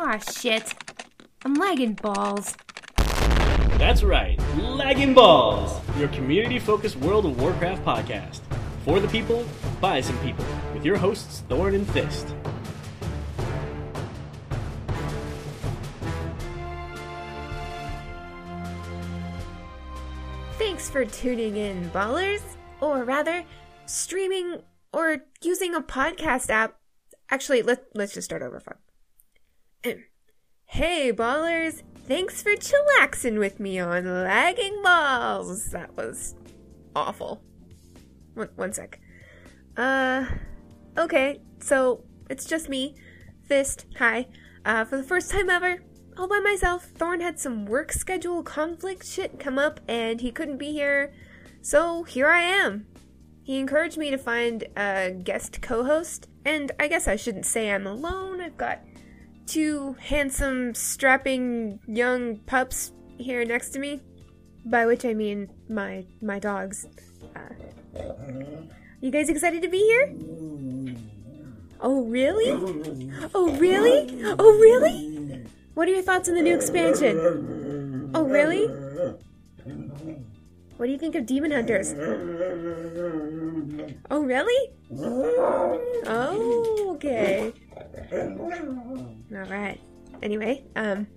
Aw, shit. I'm lagging balls. That's right, Lagging Balls, your community-focused World of Warcraft podcast. For the people, by some people, with your hosts, Thorn and Fist. Thanks for tuning in, ballers. Or rather, streaming or using a podcast app. Actually, let's just start over, fun. Hey, ballers. Thanks for chillaxing with me on Lagging Balls. That was awful. One sec. Okay, so it's just me, Fist, hi. For the first time ever, all by myself, Thorn had some work schedule conflict shit come up and he couldn't be here, so here I am. He encouraged me to find a guest co-host, and I guess I shouldn't say I'm alone. I've got two handsome, strapping young pups here next to me, by which I mean my dogs. You guys excited to be here? Oh, really? Oh, really? Oh, really? What are your thoughts on the new expansion? Oh, really? What do you think of Demon Hunters? Oh, really? Oh, okay. Alright. Anyway, that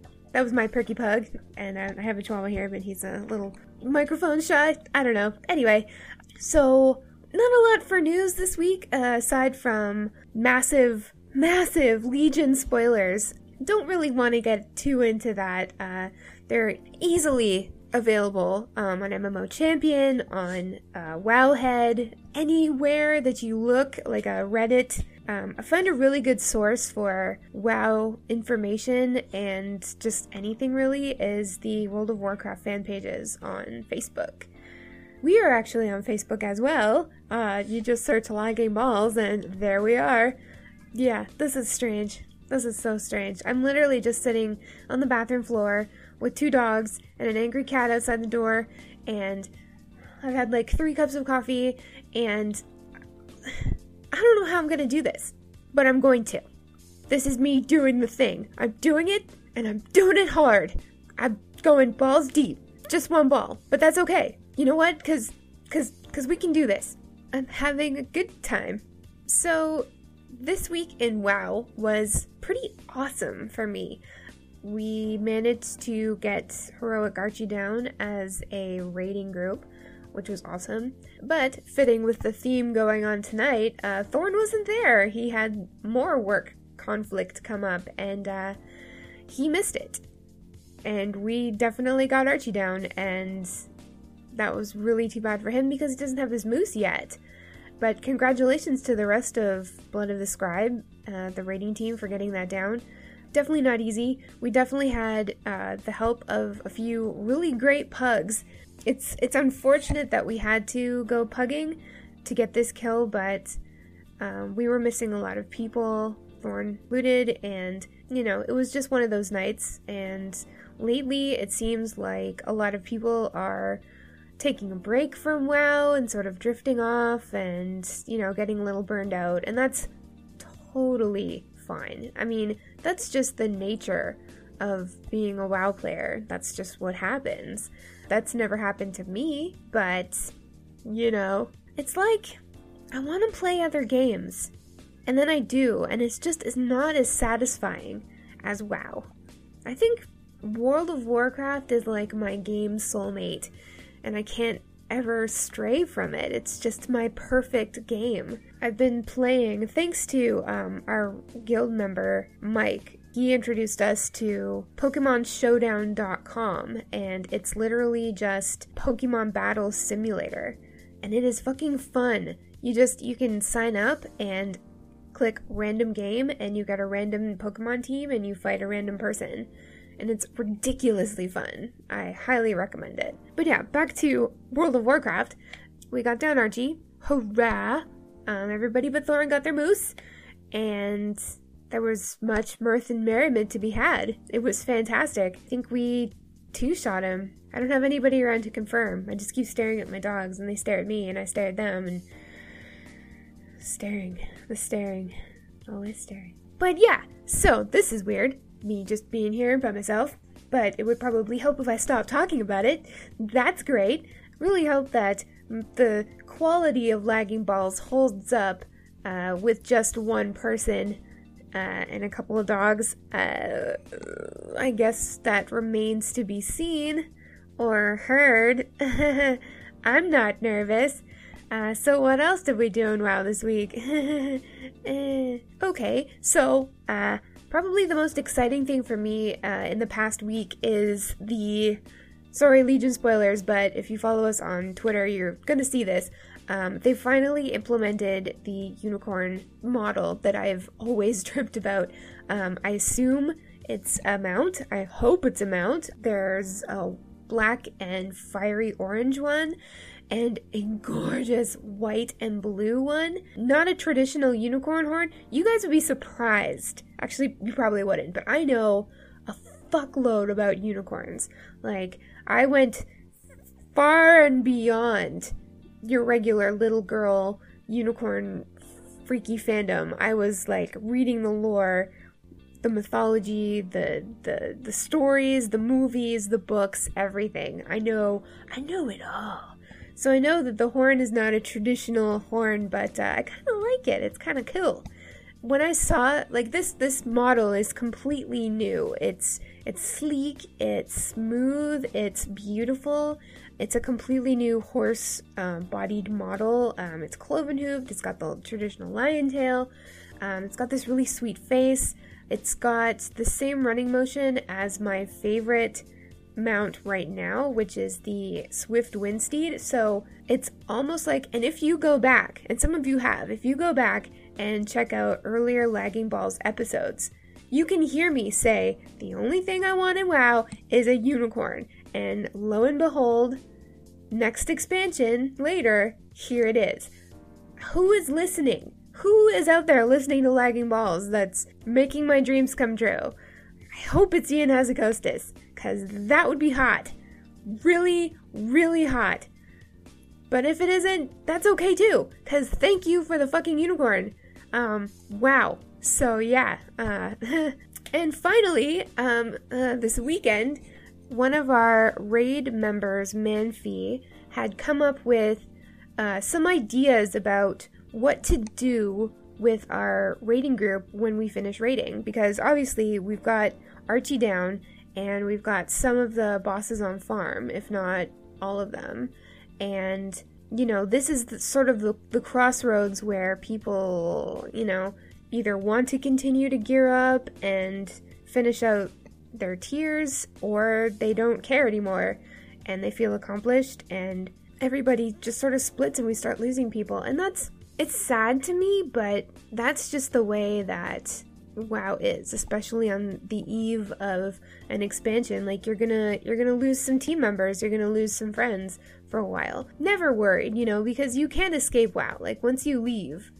was my perky pug, and I have a chihuahua here, but he's a little microphone shy. I don't know. Anyway, so not a lot for news this week, aside from massive Legion spoilers. Don't really want to get too into that. They're easily available on MMO Champion, on Wowhead, anywhere that you look, like a Reddit. I find a really good source for WoW information and just anything really is the World of Warcraft fan pages on Facebook. We are actually on Facebook as well. You just search Lagging Balls and there we are. Yeah, this is strange. This is so strange. I'm literally just sitting on the bathroom floor with two dogs and an angry cat outside the door, and I've had like 3 cups of coffee, and I don't know how I'm gonna do this, but I'm going to. This is me doing the thing. I'm doing it, and I'm doing it hard. I'm going balls deep. Just one ball, but that's okay. You know what? Cause we can do this. I'm having a good time. So, this week in WoW was pretty awesome for me. We managed to get Heroic Archie down as a raiding group, which was awesome. But, fitting with the theme going on tonight, Thorn wasn't there. He had more work conflict come up, and he missed it. And we definitely got Archie down, and that was really too bad for him because he doesn't have his moose yet. But congratulations to the rest of Blood of the Scribe, the raiding team, for getting that down. Definitely not easy. We definitely had the help of a few really great pugs. It's unfortunate that we had to go pugging to get this kill, but we were missing a lot of people. Thorn looted, and you know, it was just one of those nights, and lately it seems like a lot of people are taking a break from WoW and sort of drifting off and, you know, getting a little burned out, and that's totally fine. I mean, that's just the nature of being a WoW player. That's just what happens. That's never happened to me, but, you know, it's like, I want to play other games, and then I do, and it's not as satisfying as WoW. I think World of Warcraft is like my game soulmate, and I can't ever stray from it. It's just my perfect game. I've been playing, thanks to our guild member, Mike. He introduced us to PokemonShowdown.com, and it's literally just Pokemon Battle Simulator, and it is fucking fun. You can sign up and click random game, and you get a random Pokemon team, and you fight a random person, and it's ridiculously fun. I highly recommend it. But yeah, back to World of Warcraft. We got down Archie. Hurrah! Everybody but Thorin got their moose, and there was much mirth and merriment to be had. It was fantastic. I think we two-shot him. I don't have anybody around to confirm. I just keep staring at my dogs, and they stare at me, and I stare at them, and staring. Always staring. But yeah, so this is weird. me just being here by myself, but it would probably help if I stopped talking about it. That's great. Really hope that the quality of Lagging Balls holds up with just one person and a couple of dogs. I guess that remains to be seen or heard. I'm not nervous. So what else did we do in WoW this week? Okay, so probably the most exciting thing for me in the past week is the... Sorry, Legion spoilers, but if you follow us on Twitter, you're gonna see this. They finally implemented the unicorn model that I've always dreamt about. I assume it's a mount. I hope it's a mount. There's a black and fiery orange one, and a gorgeous white and blue one. Not a traditional unicorn horn. You guys would be surprised. Actually, you probably wouldn't, but I know a fuckload about unicorns. Like, I went far and beyond your regular little girl unicorn freaky fandom. I was, like, reading the lore, the mythology, the stories, the movies, the books, everything. I know it all. So I know that the horn is not a traditional horn, but I kind of like it. It's kind of cool. When I saw, like, this model is completely new. It's sleek, it's smooth, it's beautiful. It's a completely new horse-bodied model. It's cloven-hooved. It's got the traditional lion tail. It's got this really sweet face. It's got the same running motion as my favorite mount right now, which is the Swift Windsteed. So it's almost like, and if you go back, and some of you have, if you go back and check out earlier Lagging Balls episodes, you can hear me say, the only thing I want in WoW is a unicorn. And lo and behold, next expansion later, here it is. Who is listening? Who is out there listening to Lagging Balls that's making my dreams come true? I hope it's Ian Hasakostas, because that would be hot. Really, really hot. But if it isn't, that's okay too, because thank you for the fucking unicorn. Wow. So yeah. And finally, this weekend, one of our raid members, Manfi, had come up with some ideas about what to do with our raiding group when we finish raiding, because obviously we've got Archie down and we've got some of the bosses on farm, if not all of them, and you know, this is sort of the crossroads where people, you know, either want to continue to gear up and finish out their tiers, or they don't care anymore and they feel accomplished, and everybody just sort of splits and we start losing people, and it's sad to me, but that's just the way that WoW is, especially on the eve of an expansion. Like, you're gonna lose some team members, you're gonna lose some friends for a while. Never worried, you know, because you can't escape WoW. Like, once you leave,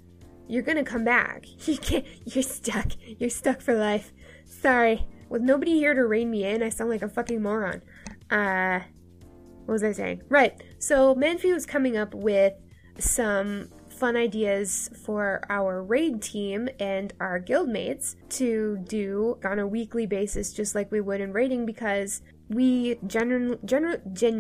you're gonna come back. You can't. You're stuck. You're stuck for life. Sorry. With nobody here to rein me in, I sound like a fucking moron. What was I saying? Right. So Manfi was coming up with some fun ideas for our raid team and our guildmates to do on a weekly basis, just like we would in raiding, because we genuinely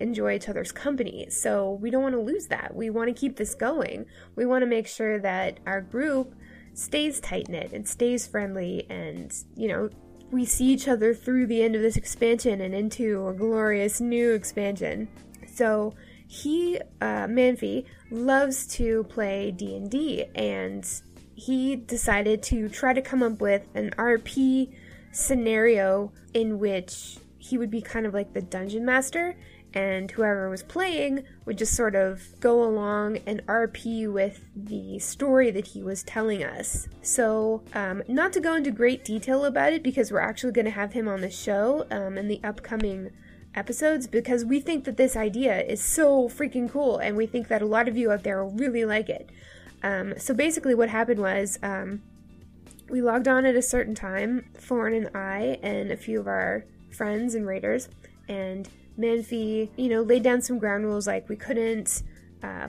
enjoy each other's company, so we don't want to lose that. We want to keep this going. We want to make sure that our group stays tight-knit and stays friendly, and, you know, we see each other through the end of this expansion and into a glorious new expansion. So he, Manfi, loves to play D&D, and he decided to try to come up with an RP scenario in which he would be kind of like the dungeon master, and whoever was playing would just sort of go along and RP with the story that he was telling us. So, not to go into great detail about it, because we're actually going to have him on the show in the upcoming episodes, because we think that this idea is so freaking cool, and we think that a lot of you out there will really like it. So basically what happened was, we logged on at a certain time, Thorn and I and a few of our friends and raiders, and Manfi, you know, laid down some ground rules, like we couldn't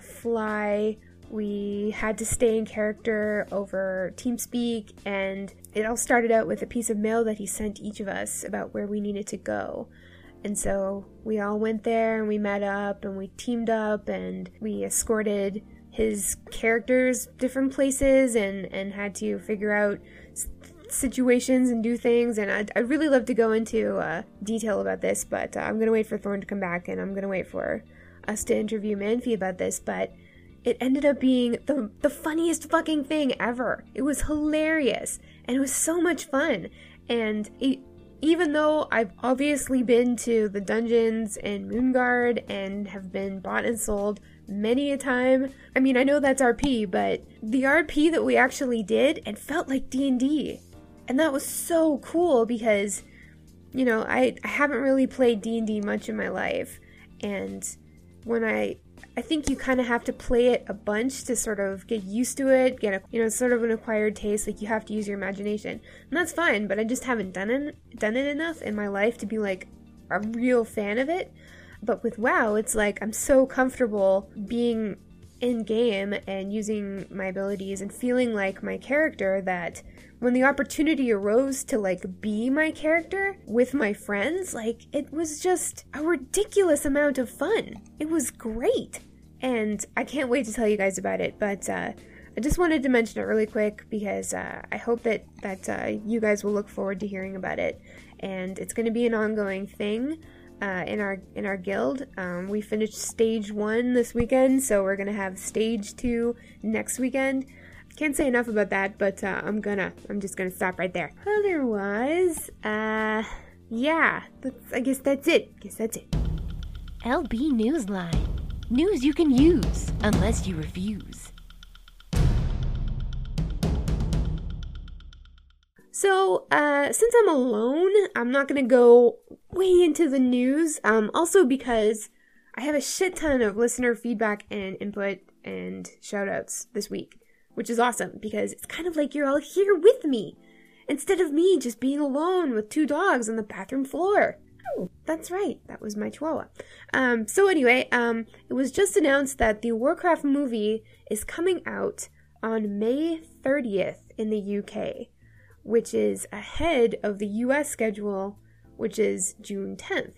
fly We had to stay in character over TeamSpeak, and it all started out with a piece of mail that he sent each of us about where we needed to go. And so we all went there, and we met up, and we teamed up, and we escorted his characters different places and had to figure out situations and do things. And I'd really love to go into detail about this, but I'm going to wait for Thorn to come back, and I'm going to wait for us to interview Manfi about this, but it ended up being the funniest fucking thing ever. It was hilarious, and it was so much fun. And even though I've obviously been to the dungeons and Moonguard and have been bought and sold many a time, I mean, I know that's RP, but the RP that we actually did, it felt like D&D. And that was so cool because, you know, I haven't really played D&D much in my life, and when I think you kind of have to play it a bunch to sort of get used to it, get a, you know, sort of an acquired taste, like you have to use your imagination. And that's fine, but I just haven't done it enough in my life to be like a real fan of it. But with WoW, it's like I'm so comfortable being in game and using my abilities and feeling like my character that when the opportunity arose to like be my character with my friends, like it was just a ridiculous amount of fun. It was great, and I can't wait to tell you guys about it, but I just wanted to mention it really quick because I hope that you guys will look forward to hearing about it, and it's going to be an ongoing thing. In our guild, we finished stage 1 this weekend, so we're gonna have stage 2 next weekend. Can't say enough about that, but I'm just gonna stop right there. Otherwise, yeah, I guess that's it. LB Newsline, news you can use unless you refuse. So, since I'm alone, I'm not gonna go way into the news, also because I have a shit ton of listener feedback and input and shoutouts this week, which is awesome, because it's kind of like you're all here with me, instead of me just being alone with 2 dogs on the bathroom floor. Oh, that's right, that was my chihuahua. So anyway, it was just announced that the Warcraft movie is coming out on May 30th in the UK, which is ahead of the US schedule, which is June 10th.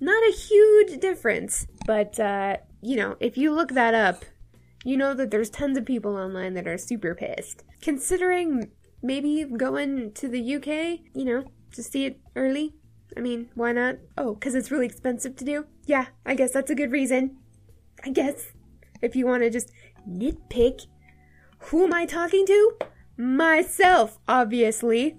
Not a huge difference, but you know, if you look that up, you know that there's tons of people online that are super pissed. Considering maybe going to the UK, you know, to see it early. I mean, why not? Oh, because it's really expensive to do? Yeah, I guess that's a good reason. I guess. If you want to just nitpick. Who am I talking to? Myself, obviously.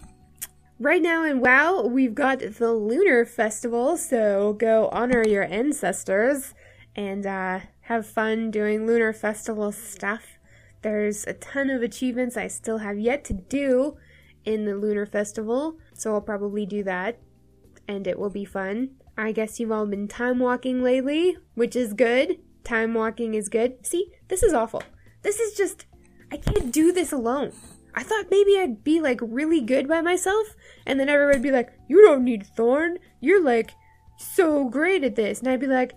Right now in WoW, we've got the Lunar Festival, so go honor your ancestors and have fun doing Lunar Festival stuff. There's a ton of achievements I still have yet to do in the Lunar Festival, so I'll probably do that, and it will be fun. I guess you've all been time walking lately, which is good. Time walking is good. See, this is awful. This is just, I can't do this alone. I thought maybe I'd be, like, really good by myself, and then everybody'd be like, you don't need Thorn, you're, like, so great at this, and I'd be like,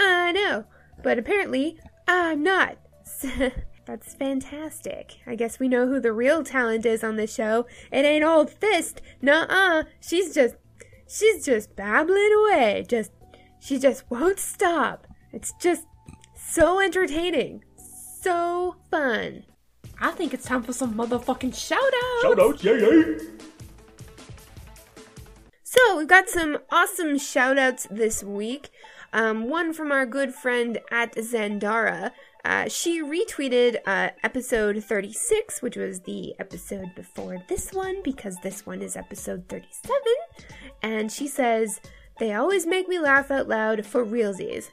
I know, but apparently, I'm not. That's fantastic. I guess we know who the real talent is on this show. It ain't old Fist, nuh-uh, she's just babbling away, she just won't stop. It's just so entertaining, so fun. I think it's time for some motherfucking shoutouts! Shoutouts, yay yay! So, we've got some awesome shoutouts this week. One from our good friend at Zandara. She retweeted episode 36, which was the episode before this one, because this one is episode 37. And she says, they always make me laugh out loud for realsies.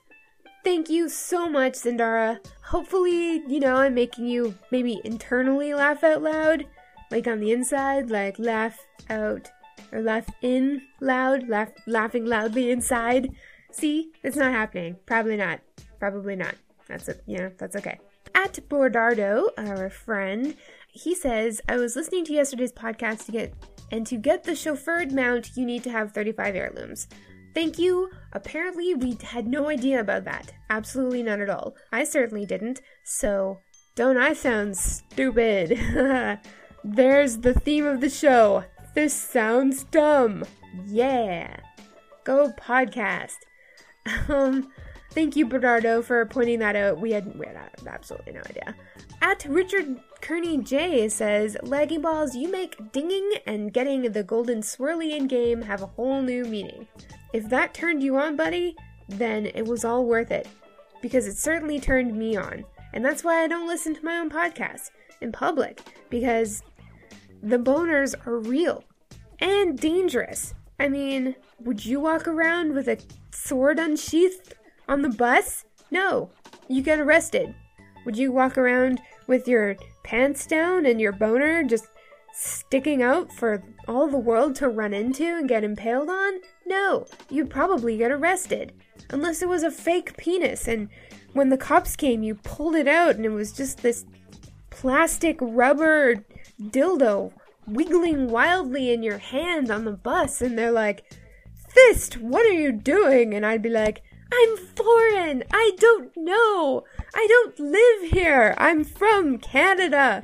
Thank you so much, Zandara. Hopefully, you know, I'm making you maybe internally laugh out loud. Like on the inside, like laugh out, or laugh in loud, laughing loudly inside. See, it's not happening. Probably not. That's okay. At Bordardo, our friend, he says, I was listening to yesterday's podcast to get the chauffeured mount, you need to have 35 heirlooms. Thank you. Apparently, we had no idea about that. Absolutely none at all. I certainly didn't. So, Don't I sound stupid? There's the theme of the show. This sounds dumb. Yeah. Go podcast. Thank you, Bernardo, for pointing that out. We had absolutely no idea. At Richard Kearney J says, Laggy balls, you make dinging and getting the golden swirly in-game have a whole new meaning. If that turned you on, buddy, then it was all worth it. Because it certainly turned me on. And that's why I don't listen to my own podcast in public. Because the boners are real. And dangerous. I mean, would you walk around with a sword unsheathed? On the bus? No. You get arrested. Would you walk around with your pants down and your boner just sticking out for all the world to run into and get impaled on? No. You'd probably get arrested. Unless it was a fake penis and when the cops came you pulled it out and it was just this plastic rubber dildo wiggling wildly in your hand on the bus and they're like, Fist, what are you doing? And I'd be like, I'm foreign! I don't know! I don't live here! I'm from Canada!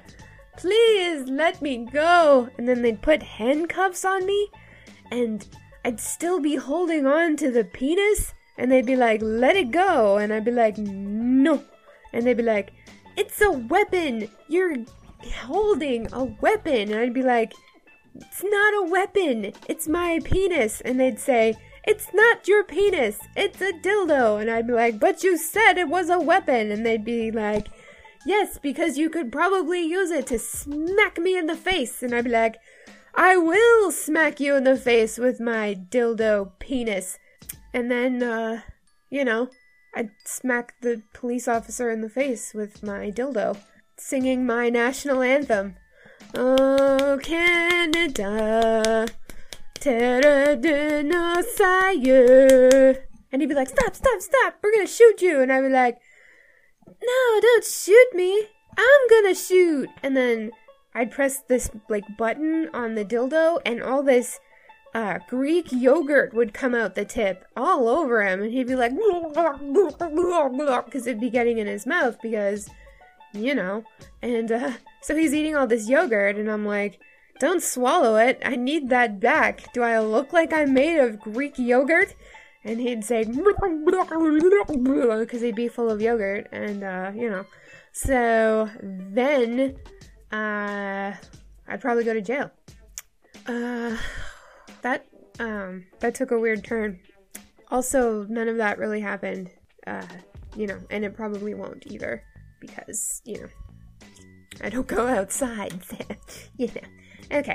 Please let me go! And then they'd put handcuffs on me, and I'd still be holding on to the penis, and they'd be like, let it go! And I'd be like, no! And they'd be like, it's a weapon! You're holding a weapon! And I'd be like, it's not a weapon! It's my penis! And they'd say, it's not your penis, it's a dildo. And I'd be like, but you said it was a weapon. And they'd be like, yes, because you could probably use it to smack me in the face. And I'd be like, I will smack you in the face with my dildo penis. And then, I'd smack the police officer in the face with my dildo, singing my national anthem. Oh, Canada. Terre de nos aïeux. And he'd be like, stop, stop, stop, we're gonna shoot you. And I'd be like, no, don't shoot me, I'm gonna shoot. And then I'd press this, button on the dildo, and all this Greek yogurt would come out the tip all over him. And he'd be like, because it'd be getting in his mouth because, And so he's eating all this yogurt, and I'm like, don't swallow it. I need that back. Do I look like I'm made of Greek yogurt? And he'd say, because he'd be full of yogurt. And, So then, I'd probably go to jail. That took a weird turn. Also, none of that really happened. And it probably won't either. Because, I don't go outside. Okay,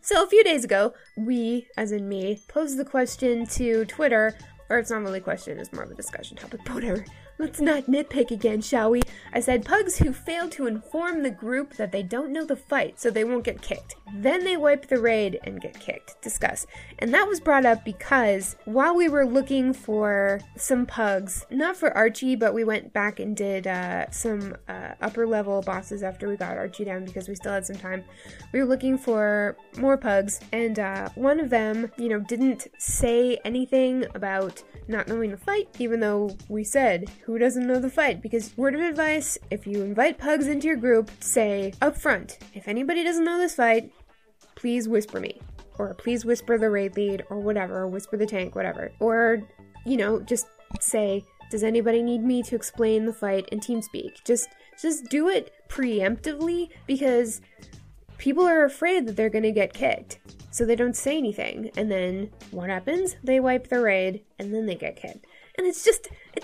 so a few days ago, we, as in me, posed the question to Twitter, or it's not really a question, it's more of a discussion topic, but whatever. Let's not nitpick again, shall we? I said, pugs who fail to inform the group that they don't know the fight, so they won't get kicked. Then they wipe the raid and get kicked. Discuss. And that was brought up because while we were looking for some pugs, not for Archie, but we went back and did some upper level bosses after we got Archie down because we still had some time. We were looking for more pugs, and one of them, didn't say anything about not knowing the fight, even though we said, who doesn't know the fight? Because word of advice, if you invite pugs into your group, say up front, if anybody doesn't know this fight, please whisper me. Or please whisper the raid lead, or whatever, or whisper the tank, whatever. Or, just say, does anybody need me to explain the fight in TeamSpeak? Just do it preemptively, because people are afraid that they're going to get kicked. So they don't say anything, and then what happens? They wipe the raid, and then they get kicked. And it's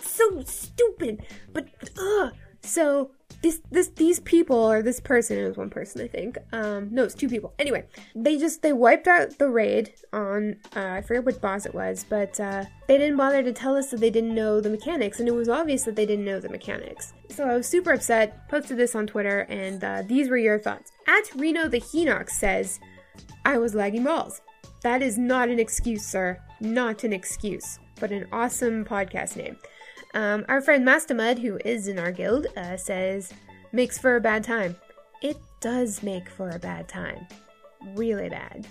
so stupid, but, ugh. So, these people, or this person, it was one person, I think, no, it's two people. Anyway, they wiped out the raid on, I forget what boss it was, but, they didn't bother to tell us that they didn't know the mechanics, and it was obvious that they didn't know the mechanics. So I was super upset, posted this on Twitter, and, these were your thoughts. At Reno the Henox says, I was lagging balls. That is not an excuse, sir. Not an excuse. But an awesome podcast name. Our friend Mastamud, who is in our guild, says, makes for a bad time. It does make for a bad time. Really bad.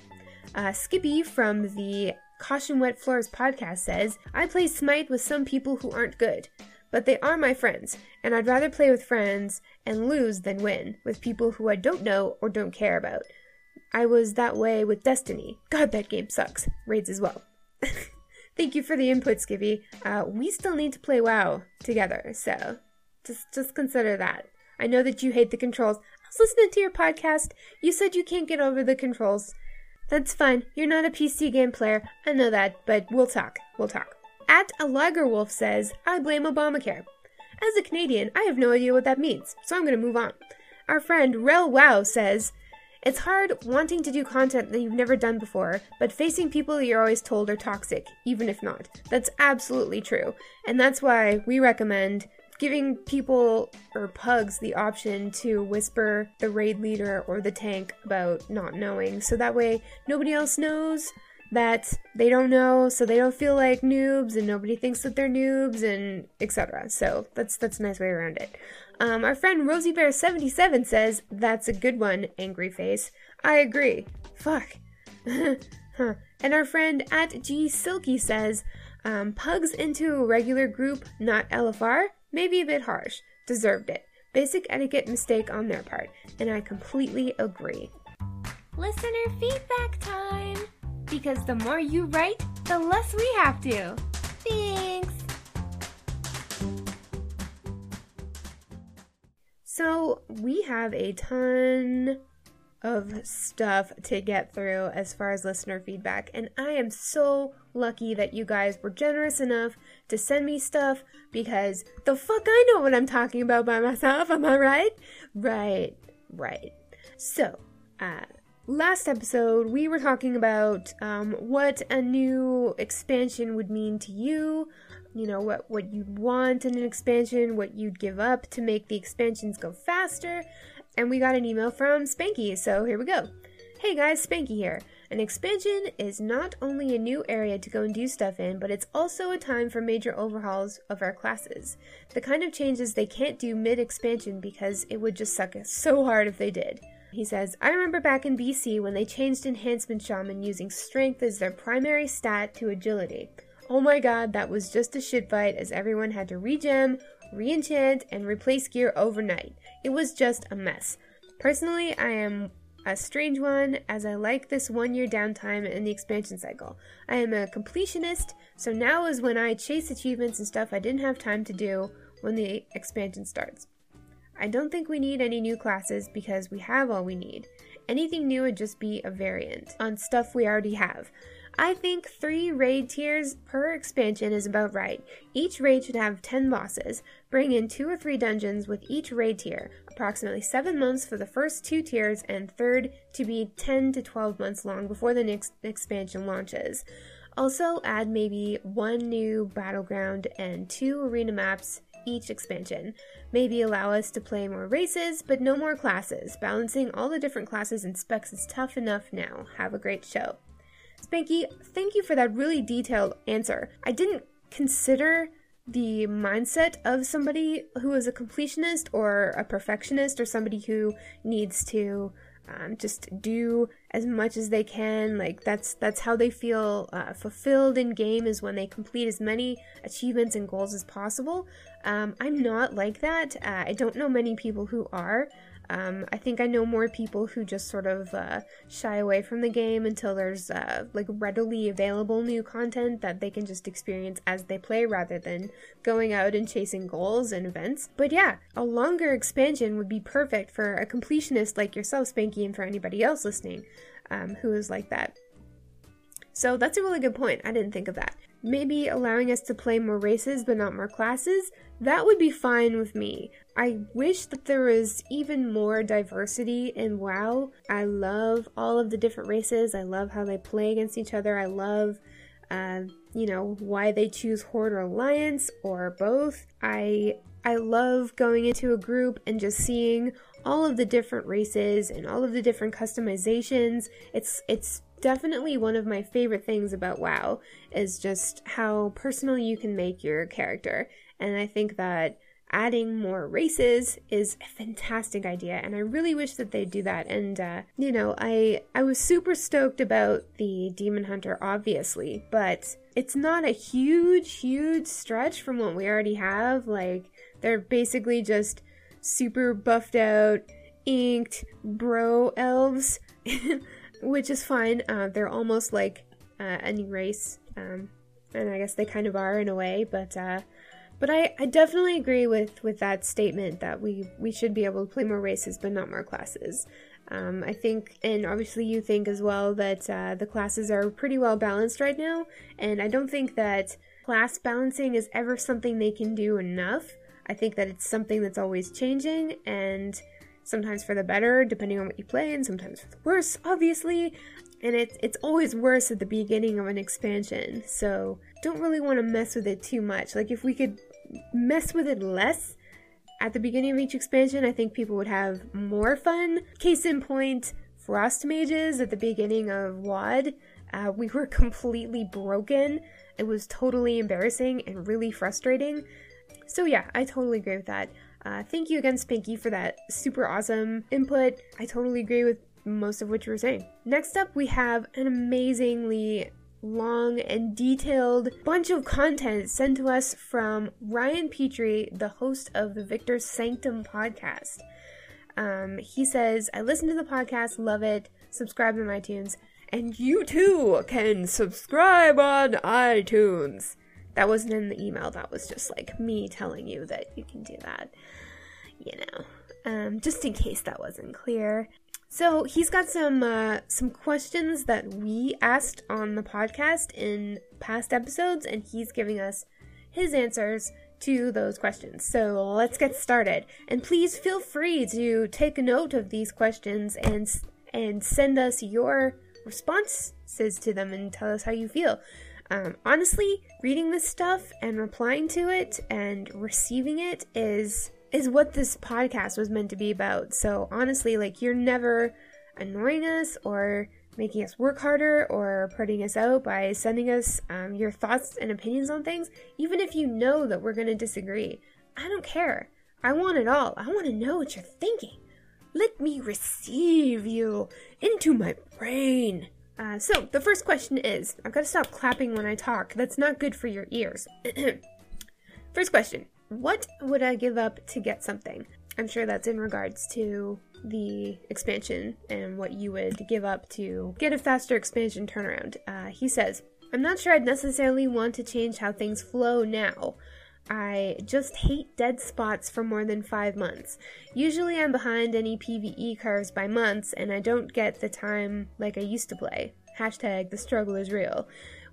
Skippy from the Caution Wet Floors podcast says, I play Smite with some people who aren't good. but they are my friends, and I'd rather play with friends and lose than win with people who I don't know or don't care about. I was that way with Destiny. God, that game sucks. Raids as well. Thank you for the input, Skivvy. We still need to play WoW together, so just consider that. I know that you hate the controls. I was listening to your podcast. You said you can't get over the controls. That's fine. You're not a PC game player. I know that, but we'll talk. We'll talk. At a Lagerwolf says, I blame Obamacare. As a Canadian, I have no idea what that means, so I'm going to move on. Our friend Rel Wow says, it's hard wanting to do content that you've never done before, but facing people you're always told are toxic, even if not. That's absolutely true. And that's why we recommend giving people or pugs the option to whisper the raid leader or the tank about not knowing. So that way nobody else knows that they don't know, so they don't feel like noobs and nobody thinks that they're noobs and etc. So that's a nice way around it. Our friend RosieBear77 says, that's a good one, angry face. I agree. Fuck. Huh. And our friend at GSilky says, pugs into a regular group, not LFR, maybe a bit harsh. Deserved it. Basic etiquette mistake on their part. And I completely agree. Listener feedback time! Because the more you write, the less we have to. Thanks! So, we have a ton of stuff to get through as far as listener feedback, and I am so lucky that you guys were generous enough to send me stuff, because the fuck I know what I'm talking about by myself, am I right? Right. So, last episode we were talking about what a new expansion would mean to you. You know, what you'd want in an expansion, what you'd give up to make the expansions go faster. And we got an email from Spanky, so here we go. Hey guys, Spanky here. An expansion is not only a new area to go and do stuff in, but it's also a time for major overhauls of our classes. The kind of changes they can't do mid-expansion because it would just suck us so hard if they did. He says, I remember back in BC when they changed Enhancement Shaman using Strength as their primary stat to Agility. Oh my god, that was just a shit fight as everyone had to regem, reenchant, and replace gear overnight. It was just a mess. Personally, I am a strange one as I like this 1 year downtime in the expansion cycle. I am a completionist, so now is when I chase achievements and stuff I didn't have time to do when the expansion starts. I don't think we need any new classes because we have all we need. Anything new would just be a variant on stuff we already have. I think 3 raid tiers per expansion is about right. Each raid should have 10 bosses. Bring in 2 or 3 dungeons with each raid tier, approximately 7 months for the first 2 tiers and third to be 10 to 12 months long before the next expansion launches. Also add maybe 1 new battleground and 2 arena maps each expansion. Maybe allow us to play more races, but no more classes. Balancing all the different classes and specs is tough enough now. Have a great show. Spanky, thank you for that really detailed answer. I didn't consider the mindset of somebody who is a completionist or a perfectionist or somebody who needs to just do as much as they can. Like that's how they feel fulfilled in game, is when they complete as many achievements and goals as possible. I'm not like that. I don't know many people who are. I think I know more people who just sort of shy away from the game until there's like readily available new content that they can just experience as they play rather than going out and chasing goals and events. But yeah, a longer expansion would be perfect for a completionist like yourself, Spanky, and for anybody else listening who is like that. So that's a really good point. I didn't think of that. Maybe allowing us to play more races but not more classes, that would be fine with me. I wish that there was even more diversity in WoW. I love all of the different races. I love how they play against each other. I love, you know, why they choose Horde or Alliance or both. I love going into a group and just seeing all of the different races and all of the different customizations. It's definitely one of my favorite things about WoW is just how personal you can make your character, and I think that adding more races is a fantastic idea, and I really wish that they'd do that. And you know, I was super stoked about the Demon Hunter, obviously, but it's not a huge stretch from what we already have. Like, they're basically just super buffed out, inked bro elves, which is fine. They're almost like any race, and I guess they kind of are in a way, but I definitely agree with that statement that we should be able to play more races but not more classes. I think, and obviously you think as well, that the classes are pretty well balanced right now, and I don't think that class balancing is ever something they can do enough. I think that it's something that's always changing, and sometimes for the better, depending on what you play, and sometimes for the worse, obviously. And it's always worse at the beginning of an expansion, so don't really want to mess with it too much. Like, if we could mess with it less at the beginning of each expansion, I think people would have more fun. Case in point, Frost Mages at the beginning of WoD, we were completely broken. It was totally embarrassing and really frustrating. So yeah, I totally agree with that. Thank you again, Spanky, for that super awesome input. I totally agree with most of what you were saying. Next up, we have an amazingly long and detailed bunch of content sent to us from Ryan Petrie, the host of the Victor's Sanctum podcast. He says, I listen to the podcast, love it, subscribe on iTunes, and you too can subscribe on iTunes. That wasn't in the email, that was just like me telling you that you can do that, you know, just in case that wasn't clear. So he's got some questions that we asked on the podcast in past episodes, and he's giving us his answers to those questions. So let's get started. And please feel free to take a note of these questions and send us your responses to them and tell us how you feel. Honestly, reading this stuff and replying to it and receiving it is what this podcast was meant to be about. So honestly, like, you're never annoying us or making us work harder or putting us out by sending us your thoughts and opinions on things. Even if you know that we're going to disagree, I don't care. I want it all. I want to know what you're thinking. Let me receive you into my brain. So the first question is, I've got to stop clapping when I talk. That's not good for your ears. First question. What would I give up to get something? I'm sure that's in regards to the expansion and what you would give up to get a faster expansion turnaround. He says, I'm not sure I'd necessarily want to change how things flow now. I just hate dead spots for more than 5 months. Usually I'm behind any PvE curves by months, and I don't get the time like I used to play. Hashtag the struggle is real.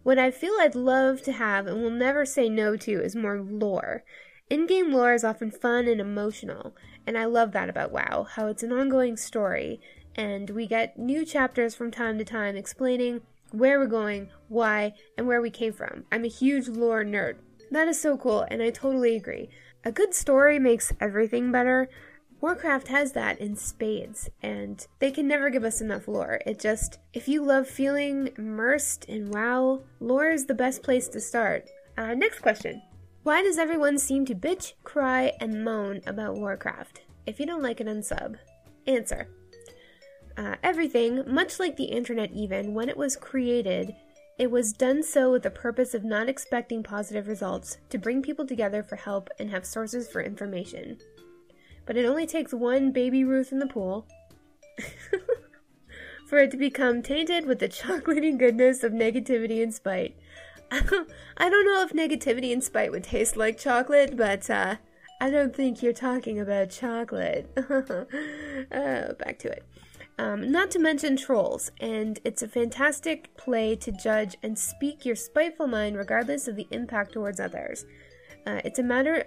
What I feel I'd love to have and will never say no to is more lore. In-game lore is often fun and emotional, and I love that about WoW, how it's an ongoing story, and we get new chapters from time to time explaining where we're going, why, and where we came from. I'm a huge lore nerd. That is so cool, and I totally agree. A good story makes everything better. Warcraft has that in spades, and they can never give us enough lore. It just, if you love feeling immersed in WoW, lore is the best place to start. Next question. Why does everyone seem to bitch, cry, and moan about Warcraft? If you don't like it, unsub. Answer. Everything, much like the internet even, when it was created, it was done so with the purpose of not expecting positive results, to bring people together for help and have sources for information. But it only takes one baby Ruth in the pool for it to become tainted with the chocolatey goodness of negativity and spite. I don't know if negativity and spite would taste like chocolate, but I don't think you're talking about chocolate. Back to it. Not to mention trolls, and it's a fantastic play to judge and speak your spiteful mind regardless of the impact towards others. It's a matter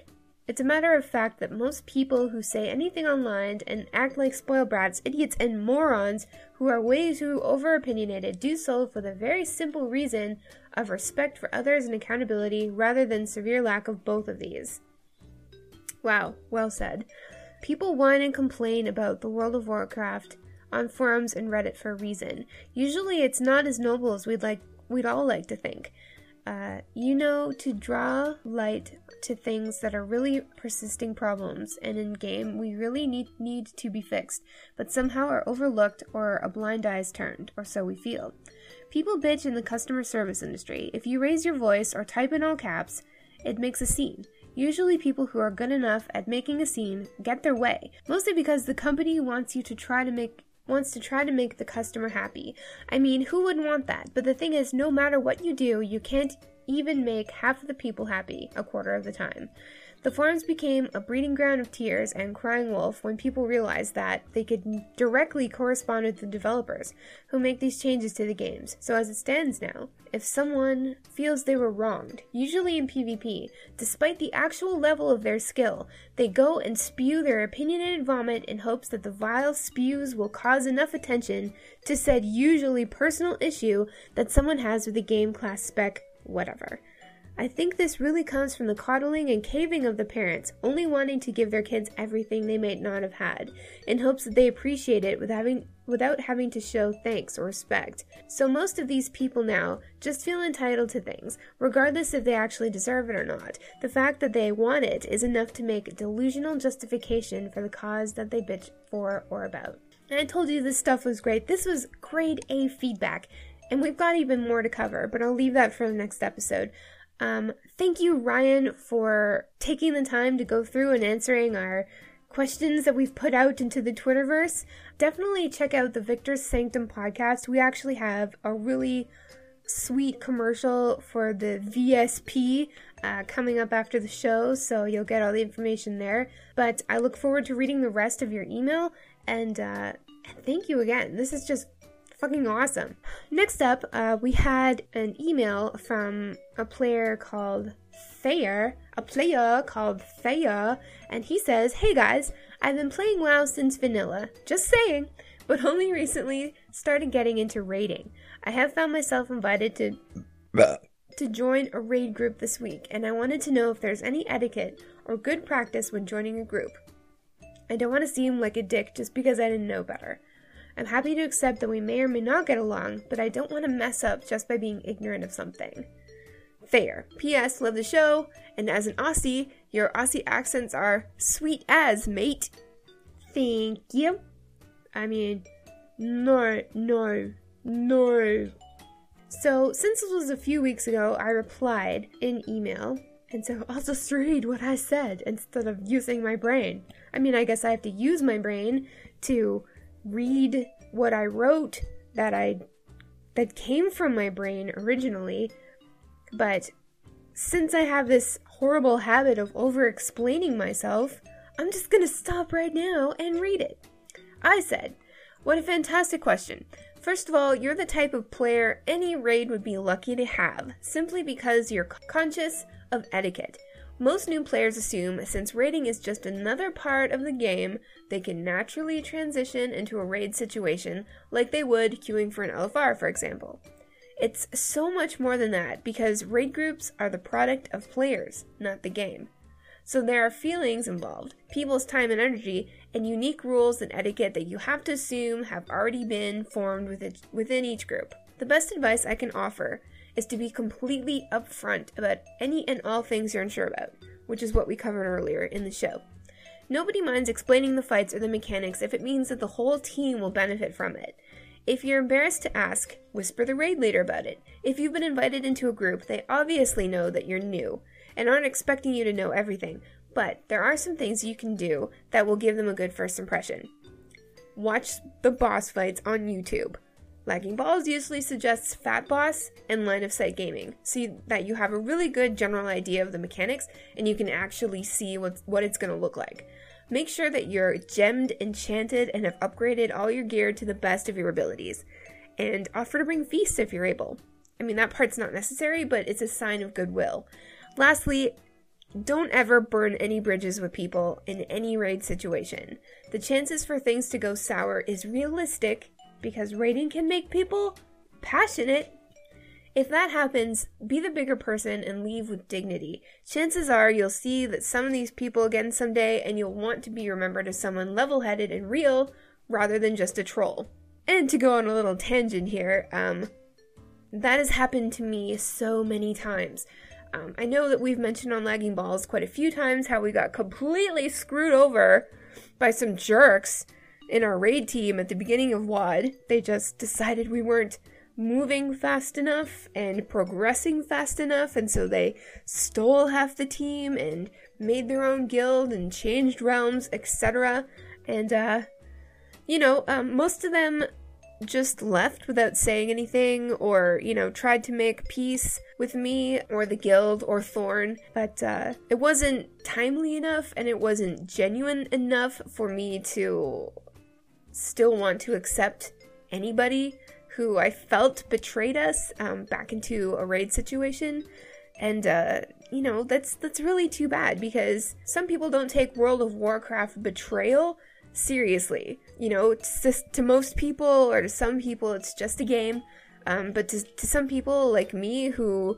of fact that most people who say anything online and act like spoiled brats, idiots, and morons who are way too overopinionated do so for the very simple reason of respect for others and accountability rather than severe lack of both of these. Wow, well said. People whine and complain about the World of Warcraft on forums and Reddit for a reason. Usually it's not as noble as we'd all like to think. you know to draw light to things that are really persisting problems, and in game we really need to be fixed, but somehow are overlooked or a blind eye is turned, or so we feel. People bitch in the customer service industry. If you raise your voice or type in all caps, it makes a scene. Usually people who are good enough at making a scene get their way, mostly because the company wants to try to make the customer happy. I mean, who wouldn't want that? But the thing is, no matter what you do, you can't even make half of the people happy a quarter of the time. The forums became a breeding ground of tears and crying wolf when people realized that they could directly correspond with the developers who make these changes to the games. So as it stands now, if someone feels they were wronged, usually in PvP, despite the actual level of their skill, they go and spew their opinionated vomit in hopes that the vile spews will cause enough attention to said usually personal issue that someone has with the game, class, spec, whatever. I think this really comes from the coddling and caving of the parents, only wanting to give their kids everything they might not have had, in hopes that they appreciate it without having to show thanks or respect. So most of these people now just feel entitled to things, regardless if they actually deserve it or not. The fact that they want it is enough to make delusional justification for the cause that they bitch for or about. And I told you this stuff was great. This was grade A feedback, and we've got even more to cover, but I'll leave that for the next episode. Thank you, Ryan, for taking the time to go through and answering our questions that we've put out into the Twitterverse. Definitely check out the Victor's Sanctum podcast. We actually have a really sweet commercial for the VSP coming up after the show, so you'll get all the information there. But I look forward to reading the rest of your email, and thank you again. This is just fucking awesome. Next up, we had an email from a player called Fayer, and he says, "Hey guys, I've been playing WoW since vanilla, just saying, but only recently started getting into raiding. I have found myself invited to join a raid group this week, and I wanted to know if there's any etiquette or good practice when joining a group. I don't want to seem like a dick just because I didn't know better. I'm happy to accept that we may or may not get along, but I don't want to mess up just by being ignorant of something. Fayer. P.S. Love the show, and as an Aussie, your Aussie accents are sweet as, mate." Thank you. I mean, no. So, since this was a few weeks ago, I replied in email, and so I'll just read what I said instead of using my brain. I mean, I guess I have to use my brain to read what I wrote that came from my brain originally, but since I have this horrible habit of over-explaining myself, I'm just gonna stop right now and read it. I said, "What a fantastic question. First of all, you're the type of player any raid would be lucky to have, simply because you're conscious of etiquette. Most new players assume, since raiding is just another part of the game, they can naturally transition into a raid situation like they would queuing for an LFR, for example. It's so much more than that, because raid groups are the product of players, not the game. So there are feelings involved, people's time and energy, and unique rules and etiquette that you have to assume have already been formed within each group. The best advice I can offer is to be completely upfront about any and all things you're unsure about, which is what we covered earlier in the show. Nobody minds explaining the fights or the mechanics if it means that the whole team will benefit from it. If you're embarrassed to ask, whisper the raid leader about it. If you've been invited into a group, they obviously know that you're new and aren't expecting you to know everything, but there are some things you can do that will give them a good first impression. Watch the boss fights on YouTube. Lagging Balls usually suggests Fat Boss and Line of Sight Gaming, so that you have a really good general idea of the mechanics and you can actually see what it's going to look like. Make sure that you're gemmed, enchanted, and have upgraded all your gear to the best of your abilities. And offer to bring feasts if you're able. I mean, that part's not necessary, but it's a sign of goodwill. Lastly, don't ever burn any bridges with people in any raid situation. The chances for things to go sour is realistic, because raiding can make people passionate. If that happens, be the bigger person and leave with dignity. Chances are you'll see that some of these people again someday, and you'll want to be remembered as someone level-headed and real rather than just a troll." And to go on a little tangent here, That has happened to me so many times. I know that we've mentioned on Lagging Balls quite a few times how we got completely screwed over by some jerks in our raid team at the beginning of WOD. They just decided we weren't moving fast enough and progressing fast enough, and so they stole half the team and made their own guild and changed realms, etc. And, you know, most of them just left without saying anything, or, you know, tried to make peace with me or the guild or Thorn, but it wasn't timely enough and it wasn't genuine enough for me to still want to accept anybody who I felt betrayed us back into a raid situation. And you know, that's really too bad, because some people don't take World of Warcraft betrayal seriously. You know, it's just, to most people, or to some people, it's just a game, but to some people like me who,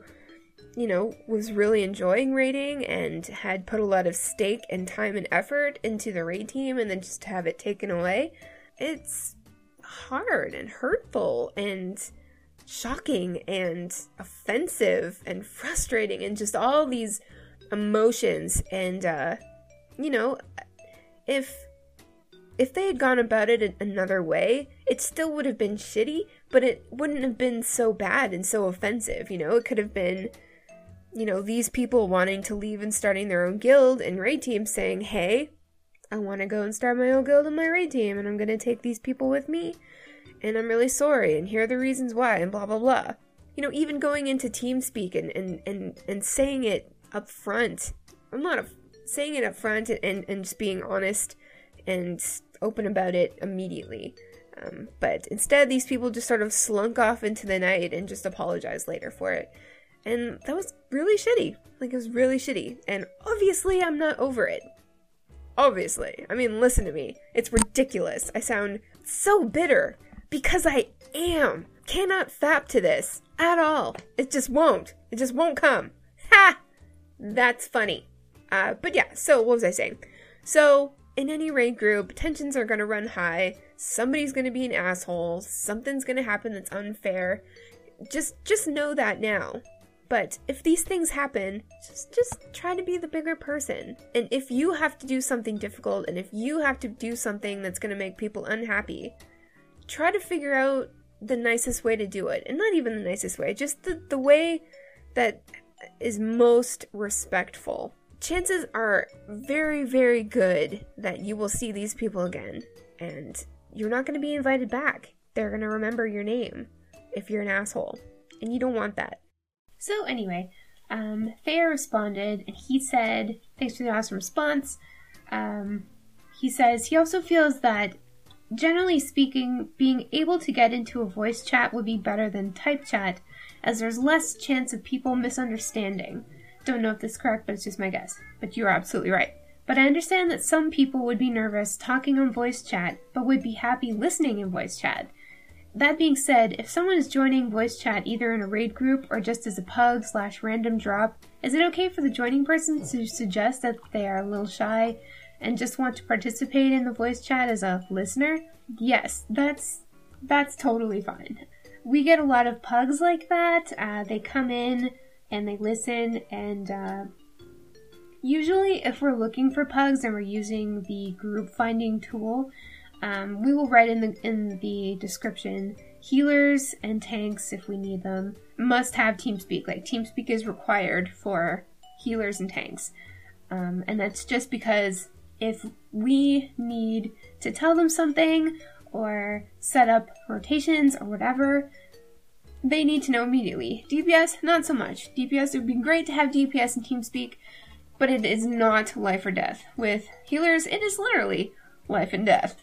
you know, was really enjoying raiding and had put a lot of stake and time and effort into the raid team, and then just to have it taken away, it's hard and hurtful and shocking and offensive and frustrating and just all these emotions. And you know, if they had gone about it another way, it still would have been shitty, but it wouldn't have been so bad and so offensive, you know? It could have been, you know, these people wanting to leave and starting their own guild, and raid team saying, hey, I want to go and start my own guild on my raid team, and I'm going to take these people with me, and I'm really sorry, and here are the reasons why, and blah, blah, blah. You know, even going into TeamSpeak and saying it up front. I'm not saying it up front and just being honest and open about it immediately, but instead these people just sort of slunk off into the night and just apologized later for it, and that was really shitty. Like, it was really shitty, and obviously I'm not over it. Obviously. I mean, listen to me. It's ridiculous. I sound so bitter, because I am. Cannot fap to this at all. It just won't. It just won't come. Ha! That's funny. But yeah, so what was I saying? So, in any raid group, tensions are going to run high, somebody's going to be an asshole, something's going to happen that's unfair. Just know that now. But if these things happen, just try to be the bigger person. And if you have to do something difficult, and if you have to do something that's going to make people unhappy, try to figure out the nicest way to do it. And not even the nicest way, just the way that is most respectful. Chances are very, very good that you will see these people again, and you're not going to be invited back. They're going to remember your name if you're an asshole, and you don't want that. So anyway, Fayer responded, and he said, thanks for the awesome response. He says he also feels that, generally speaking, being able to get into a voice chat would be better than type chat, as there's less chance of people misunderstanding. Don't know if this is correct, but it's just my guess. But you're absolutely right. But I understand that some people would be nervous talking on voice chat, but would be happy listening in voice chat. That being said, if someone is joining voice chat either in a raid group or just as a pug/random drop, is it okay for the joining person to suggest that they are a little shy and just want to participate in the voice chat as a listener? Yes, that's totally fine. We get a lot of pugs like that. They come in and they listen, and usually if we're looking for pugs and we're using the group finding tool, we will write in the description, healers and tanks if we need them. Must have TeamSpeak, like TeamSpeak is required for healers and tanks. And that's just because if we need to tell them something or set up rotations or whatever, they need to know immediately. DPS, not so much. DPS, it would be great to have DPS in TeamSpeak, but it is not life or death. With healers, it is literally life and death.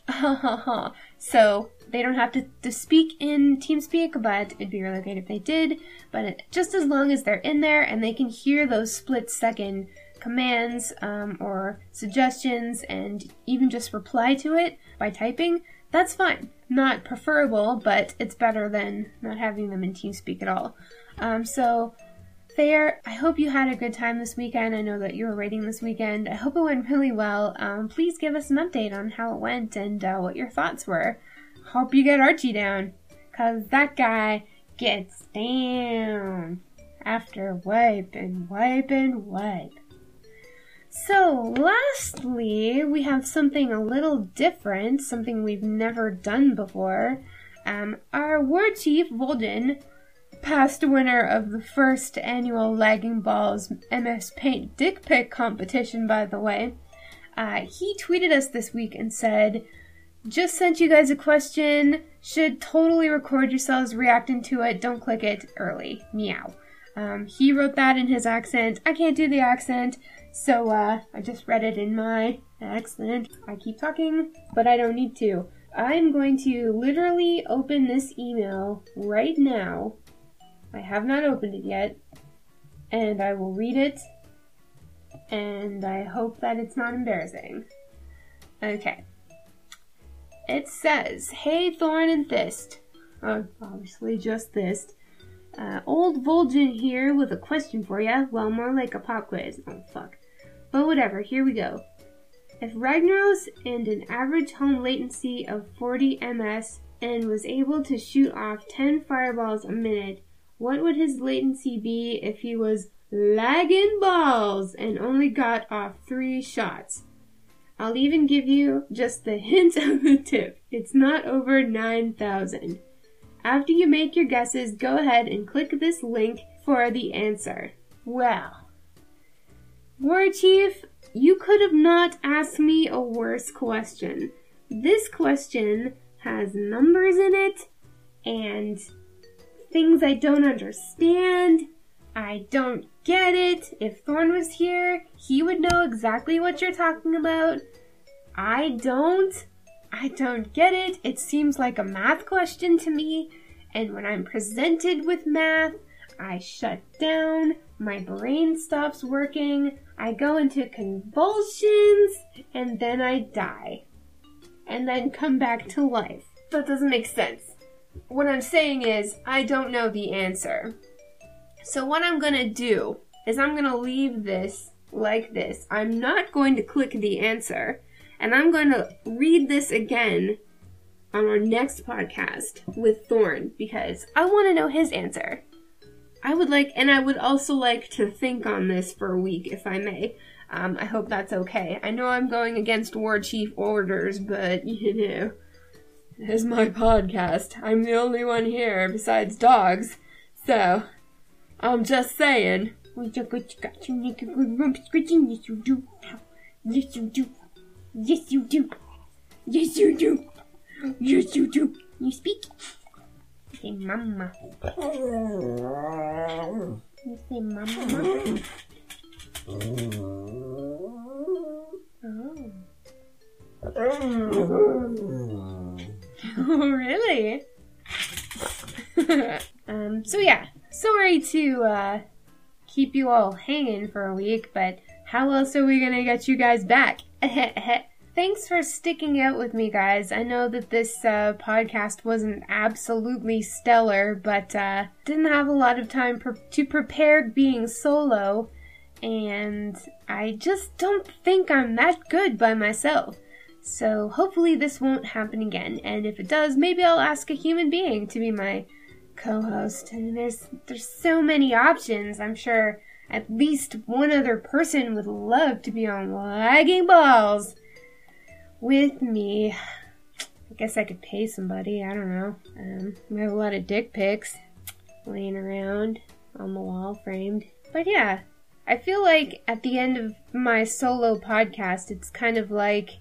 So they don't have to speak in TeamSpeak, but it'd be really great if they did. But just as long as they're in there and they can hear those split-second commands or suggestions, and even just reply to it by typing, that's fine. Not preferable, but it's better than not having them in TeamSpeak at all. So, Fayer, I hope you had a good time this weekend. I know that you were raiding this weekend. I hope it went really well. Please give us an update on how it went and what your thoughts were. Hope you get Archie down, because that guy gets down after wipe and wipe and wipe. So lastly, we have something a little different, something we've never done before. Our war chief, Vol'jin, past winner of the first annual Lagging Balls MS Paint Dick Pic competition, by the way, he tweeted us this week and said, "Just sent you guys a question, should totally record yourselves reacting to it, don't click it early, meow." He wrote that in his accent. I can't do the accent, so I just read it in my accent. I keep talking, but I don't need to. I'm going to literally open this email right now. I have not opened it yet, and I will read it, and I hope that it's not embarrassing. Okay. It says, "Hey Thorn and Thist," obviously just Thist, "Old Vol'jin here with a question for ya. Well, more like a pop quiz. Oh, fuck. But whatever, here we go. If Ragnaros and an average home latency of 40 ms and was able to shoot off 10 fireballs a minute, what would his latency be if he was lagging balls and only got off 3 shots? I'll even give you just the hint of the tip. It's not over 9,000. After you make your guesses, go ahead and click this link for the answer." Well, War Chief, you could have not asked me a worse question. This question has numbers in it, and things I don't understand. I don't get it. If Thorn was here, he would know exactly what you're talking about. I don't get it. It seems like a math question to me, and when I'm presented with math, I shut down, my brain stops working, I go into convulsions, and then I die. And then come back to life. That doesn't make sense. What I'm saying is, I don't know the answer. So what I'm gonna do is I'm gonna leave this like this. I'm not going to click the answer. And I'm going to read this again on our next podcast with Thorn, because I want to know his answer. I would also like to think on this for a week, if I may. I hope that's okay. I know I'm going against War Chief orders, but, you know, it is my podcast. I'm the only one here besides dogs, so I'm just saying. Yes, you do. Yes, you do. Yes, you do. You speak. Say mama. You say mama. Oh. Oh, really? So yeah, sorry to keep you all hanging for a week, but how else are we gonna get you guys back? Thanks for sticking out with me, guys. I know that this podcast wasn't absolutely stellar, but didn't have a lot of time to prepare being solo, and I just don't think I'm that good by myself. So hopefully this won't happen again, and if it does, maybe I'll ask a human being to be my co-host. I mean, there's so many options. I'm sure at least one other person would love to be on Lagging Balls with me. I guess I could pay somebody, I don't know. We have a lot of dick pics laying around on the wall framed. But yeah, I feel like at the end of my solo podcast, it's kind of like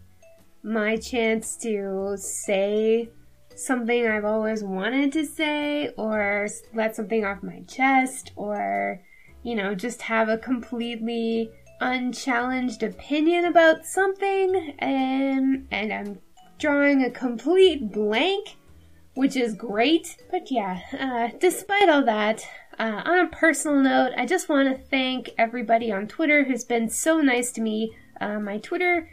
my chance to say something I've always wanted to say, or let something off my chest, or, you know, just have a completely unchallenged opinion about something, and I'm drawing a complete blank, which is great. But yeah, despite all that, on a personal note, I just want to thank everybody on Twitter who's been so nice to me. My Twitter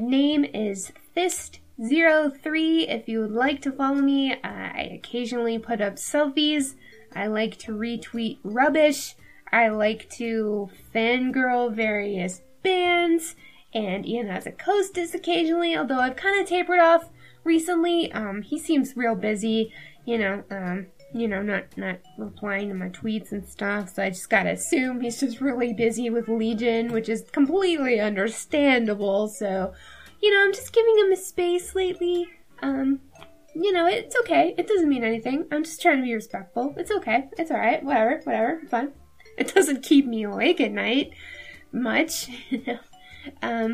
name is Thist03. If you would like to follow me, I occasionally put up selfies. I like to retweet rubbish. I like to fangirl various bands, and Ian Hasakostas occasionally, although I've kind of tapered off recently. He seems real busy. not replying to my tweets and stuff, so I just gotta assume he's just really busy with Legion, which is completely understandable, so, I'm just giving him his space lately. It's okay. It doesn't mean anything. I'm just trying to be respectful. It's okay. It's alright. Whatever. It's fine. It doesn't keep me awake at night much, but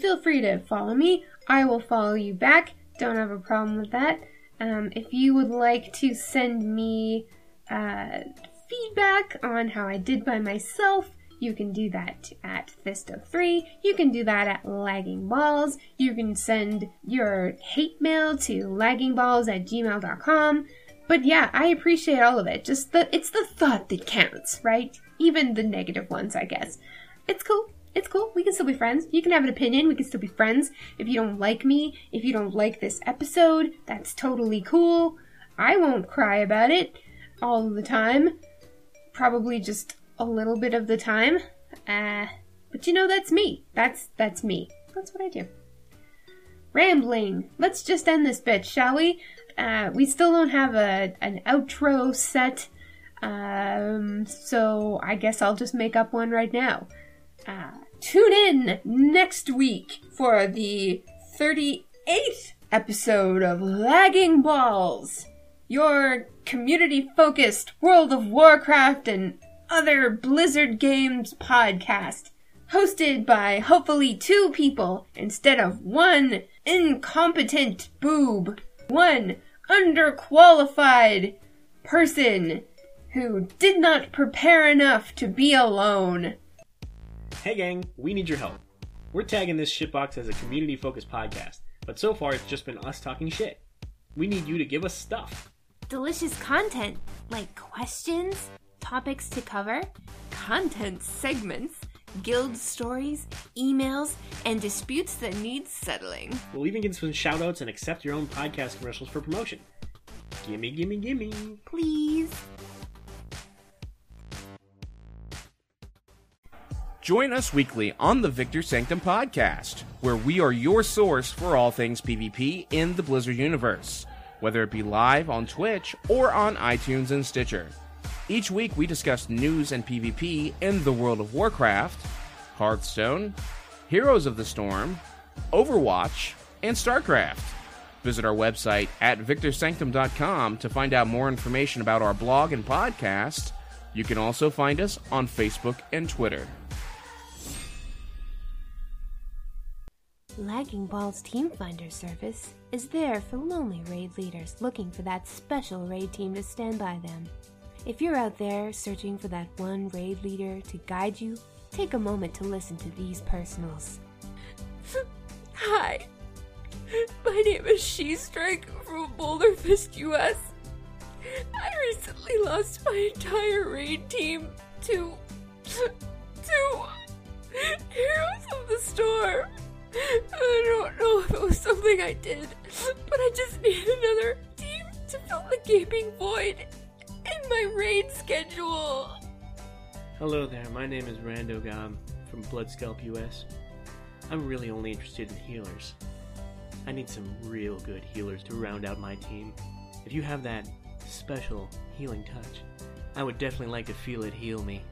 feel free to follow me. I will follow you back. Don't have a problem with that. If you would like to send me feedback on how I did by myself, you can do that at Fisto3. You can do that at laggingballs. You can send your hate mail to laggingballs@gmail.com. But yeah, I appreciate all of it. Just it's the thought that counts, right? Even the negative ones, I guess. It's cool. It's cool. We can still be friends. You can have an opinion. We can still be friends. If you don't like me, if you don't like this episode, that's totally cool. I won't cry about it all the time. Probably just a little bit of the time. But that's me. That's me. That's what I do. Rambling. Let's just end this bitch, shall we? We still don't have an outro set. So I guess I'll just make up one right now. Tune in next week for the 38th episode of Lagging Balls, your community-focused World of Warcraft and other Blizzard games podcast, hosted by hopefully two people instead of one incompetent boob, one underqualified person who did not prepare enough to be alone. Hey gang, we need your help. We're tagging this shitbox as a community-focused podcast, but so far it's just been us talking shit. We need you to give us stuff. Delicious content, like questions, topics to cover, content segments, guild stories, emails, and disputes that need settling. We'll even get some shoutouts and accept your own podcast commercials for promotion. Gimme, gimme, gimme. Please. Join us weekly on the Victor's Sanctum podcast, where we are your source for all things PvP in the Blizzard universe, whether it be live on Twitch or on iTunes and Stitcher. Each week we discuss news and PvP in the World of Warcraft, Hearthstone, Heroes of the Storm, Overwatch, and StarCraft. Visit our website at victorsanctum.com to find out more information about our blog and podcast. You can also find us on Facebook and Twitter. Lagging Balls Team Finder service is there for lonely raid leaders looking for that special raid team to stand by them. If you're out there searching for that one raid leader to guide you, take a moment to listen to these personals. Hi, my name is SheStrike from Boulder Fist, US. I recently lost my entire raid team to Heroes of the Storm. I don't know if it was something I did, but I just need another team to fill the gaping void in my raid schedule. Hello there, my name is Randogom from Bloodscalp US. I'm really only interested in healers. I need some real good healers to round out my team. If you have that special healing touch, I would definitely like to feel it heal me.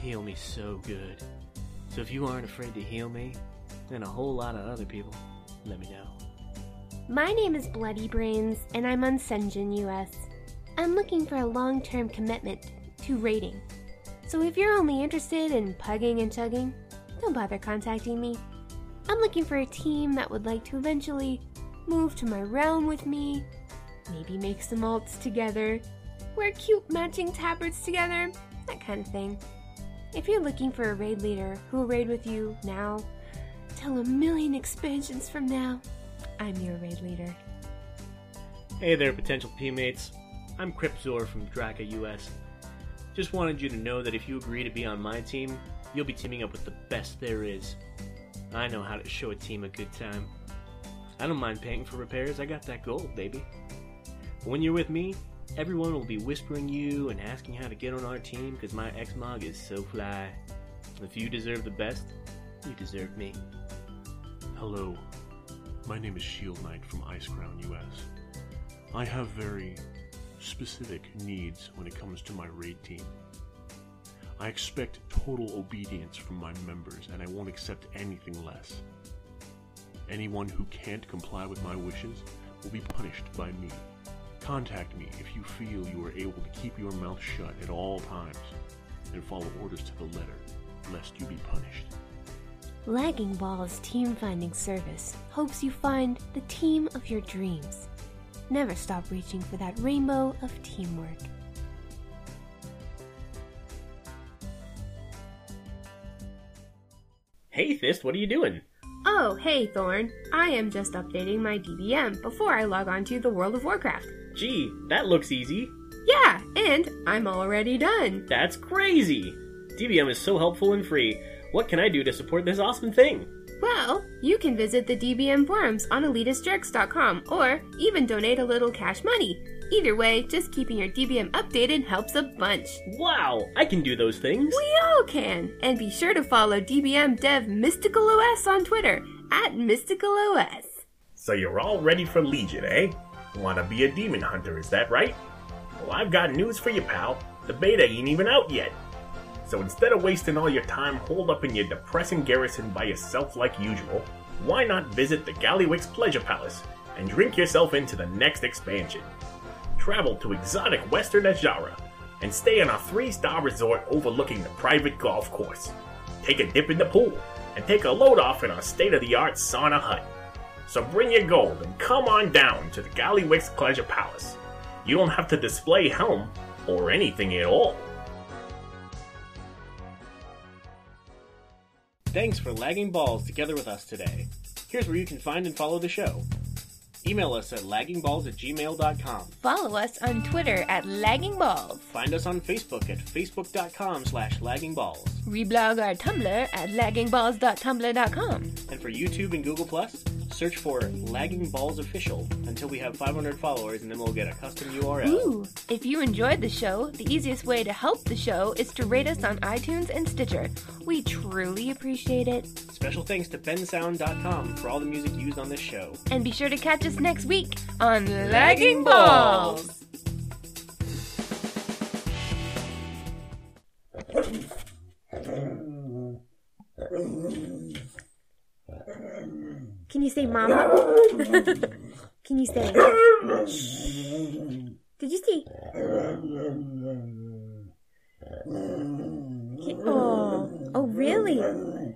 Heal me so good. So if you aren't afraid to heal me, and a whole lot of other people, let me know. My name is Bloody Brains, and I'm on Senjin US. I'm looking for a long-term commitment to raiding. So if you're only interested in pugging and chugging, don't bother contacting me. I'm looking for a team that would like to eventually move to my realm with me, maybe make some alts together, wear cute matching tabards together, that kind of thing. If you're looking for a raid leader who will raid with you now, till a million expansions from now, I'm your raid leader. Hey there, potential teammates. I'm Cryptzor from Draka US. Just wanted you to know that if you agree to be on my team, you'll be teaming up with the best there is. I know how to show a team a good time. I don't mind paying for repairs, I got that gold, baby. When you're with me, everyone will be whispering you and asking how to get on our team because my Xmog is so fly. If you deserve the best, you deserve me. Hello, My name is Shield Knight from Ice Crown US. I have very specific needs when it comes to my raid team. I expect total obedience from my members, and I won't accept anything less. Anyone who can't comply with my wishes will be punished by me. Contact me if you feel you are able to keep your mouth shut at all times, and follow orders to the letter, lest you be punished. Lagging Ball's team finding service hopes you find the team of your dreams. Never stop reaching for that rainbow of teamwork. Hey Fist, what are you doing? Oh, hey Thorn. I am just updating my DBM before I log on to the World of Warcraft. Gee, that looks easy. Yeah, and I'm already done. That's crazy. DBM is so helpful and free. What can I do to support this awesome thing? Well, you can visit the DBM forums on elitistjerks.com or even donate a little cash money. Either way, just keeping your DBM updated helps a bunch. Wow, I can do those things. We all can. And be sure to follow DBM dev MysticalOS on Twitter, @MysticalOS. So you're all ready for Legion, eh? Wanna be a demon hunter, is that right? Well, I've got news for you, pal. The beta ain't even out yet. So instead of wasting all your time holed up in your depressing garrison by yourself like usual, why not visit the Gallywix Pleasure Palace and drink yourself into the next expansion? Travel to exotic western Azshara and stay in a 3-star resort overlooking the private golf course. Take a dip in the pool and take a load off in our state-of-the-art sauna hut. So bring your gold and come on down to the Gallywix Pleasure Palace. You don't have to display helm or anything at all. Thanks for lagging balls together with us today. Here's where you can find and follow the show. Email us at laggingballs@gmail.com. Follow us on Twitter @laggingballs. Find us on Facebook at facebook.com/laggingballs. Reblog our Tumblr at laggingballs.tumblr.com. And for YouTube and Google Plus, search for Lagging Balls Official until we have 500 followers, and then we'll get a custom URL. Ooh! If you enjoyed the show, the easiest way to help the show is to rate us on iTunes and Stitcher. We truly appreciate it. Special thanks to bensound.com for all the music used on this show. And be sure to catch us next week on Lagging Balls! Can you say mama? Can you say? Did you see? Oh, really?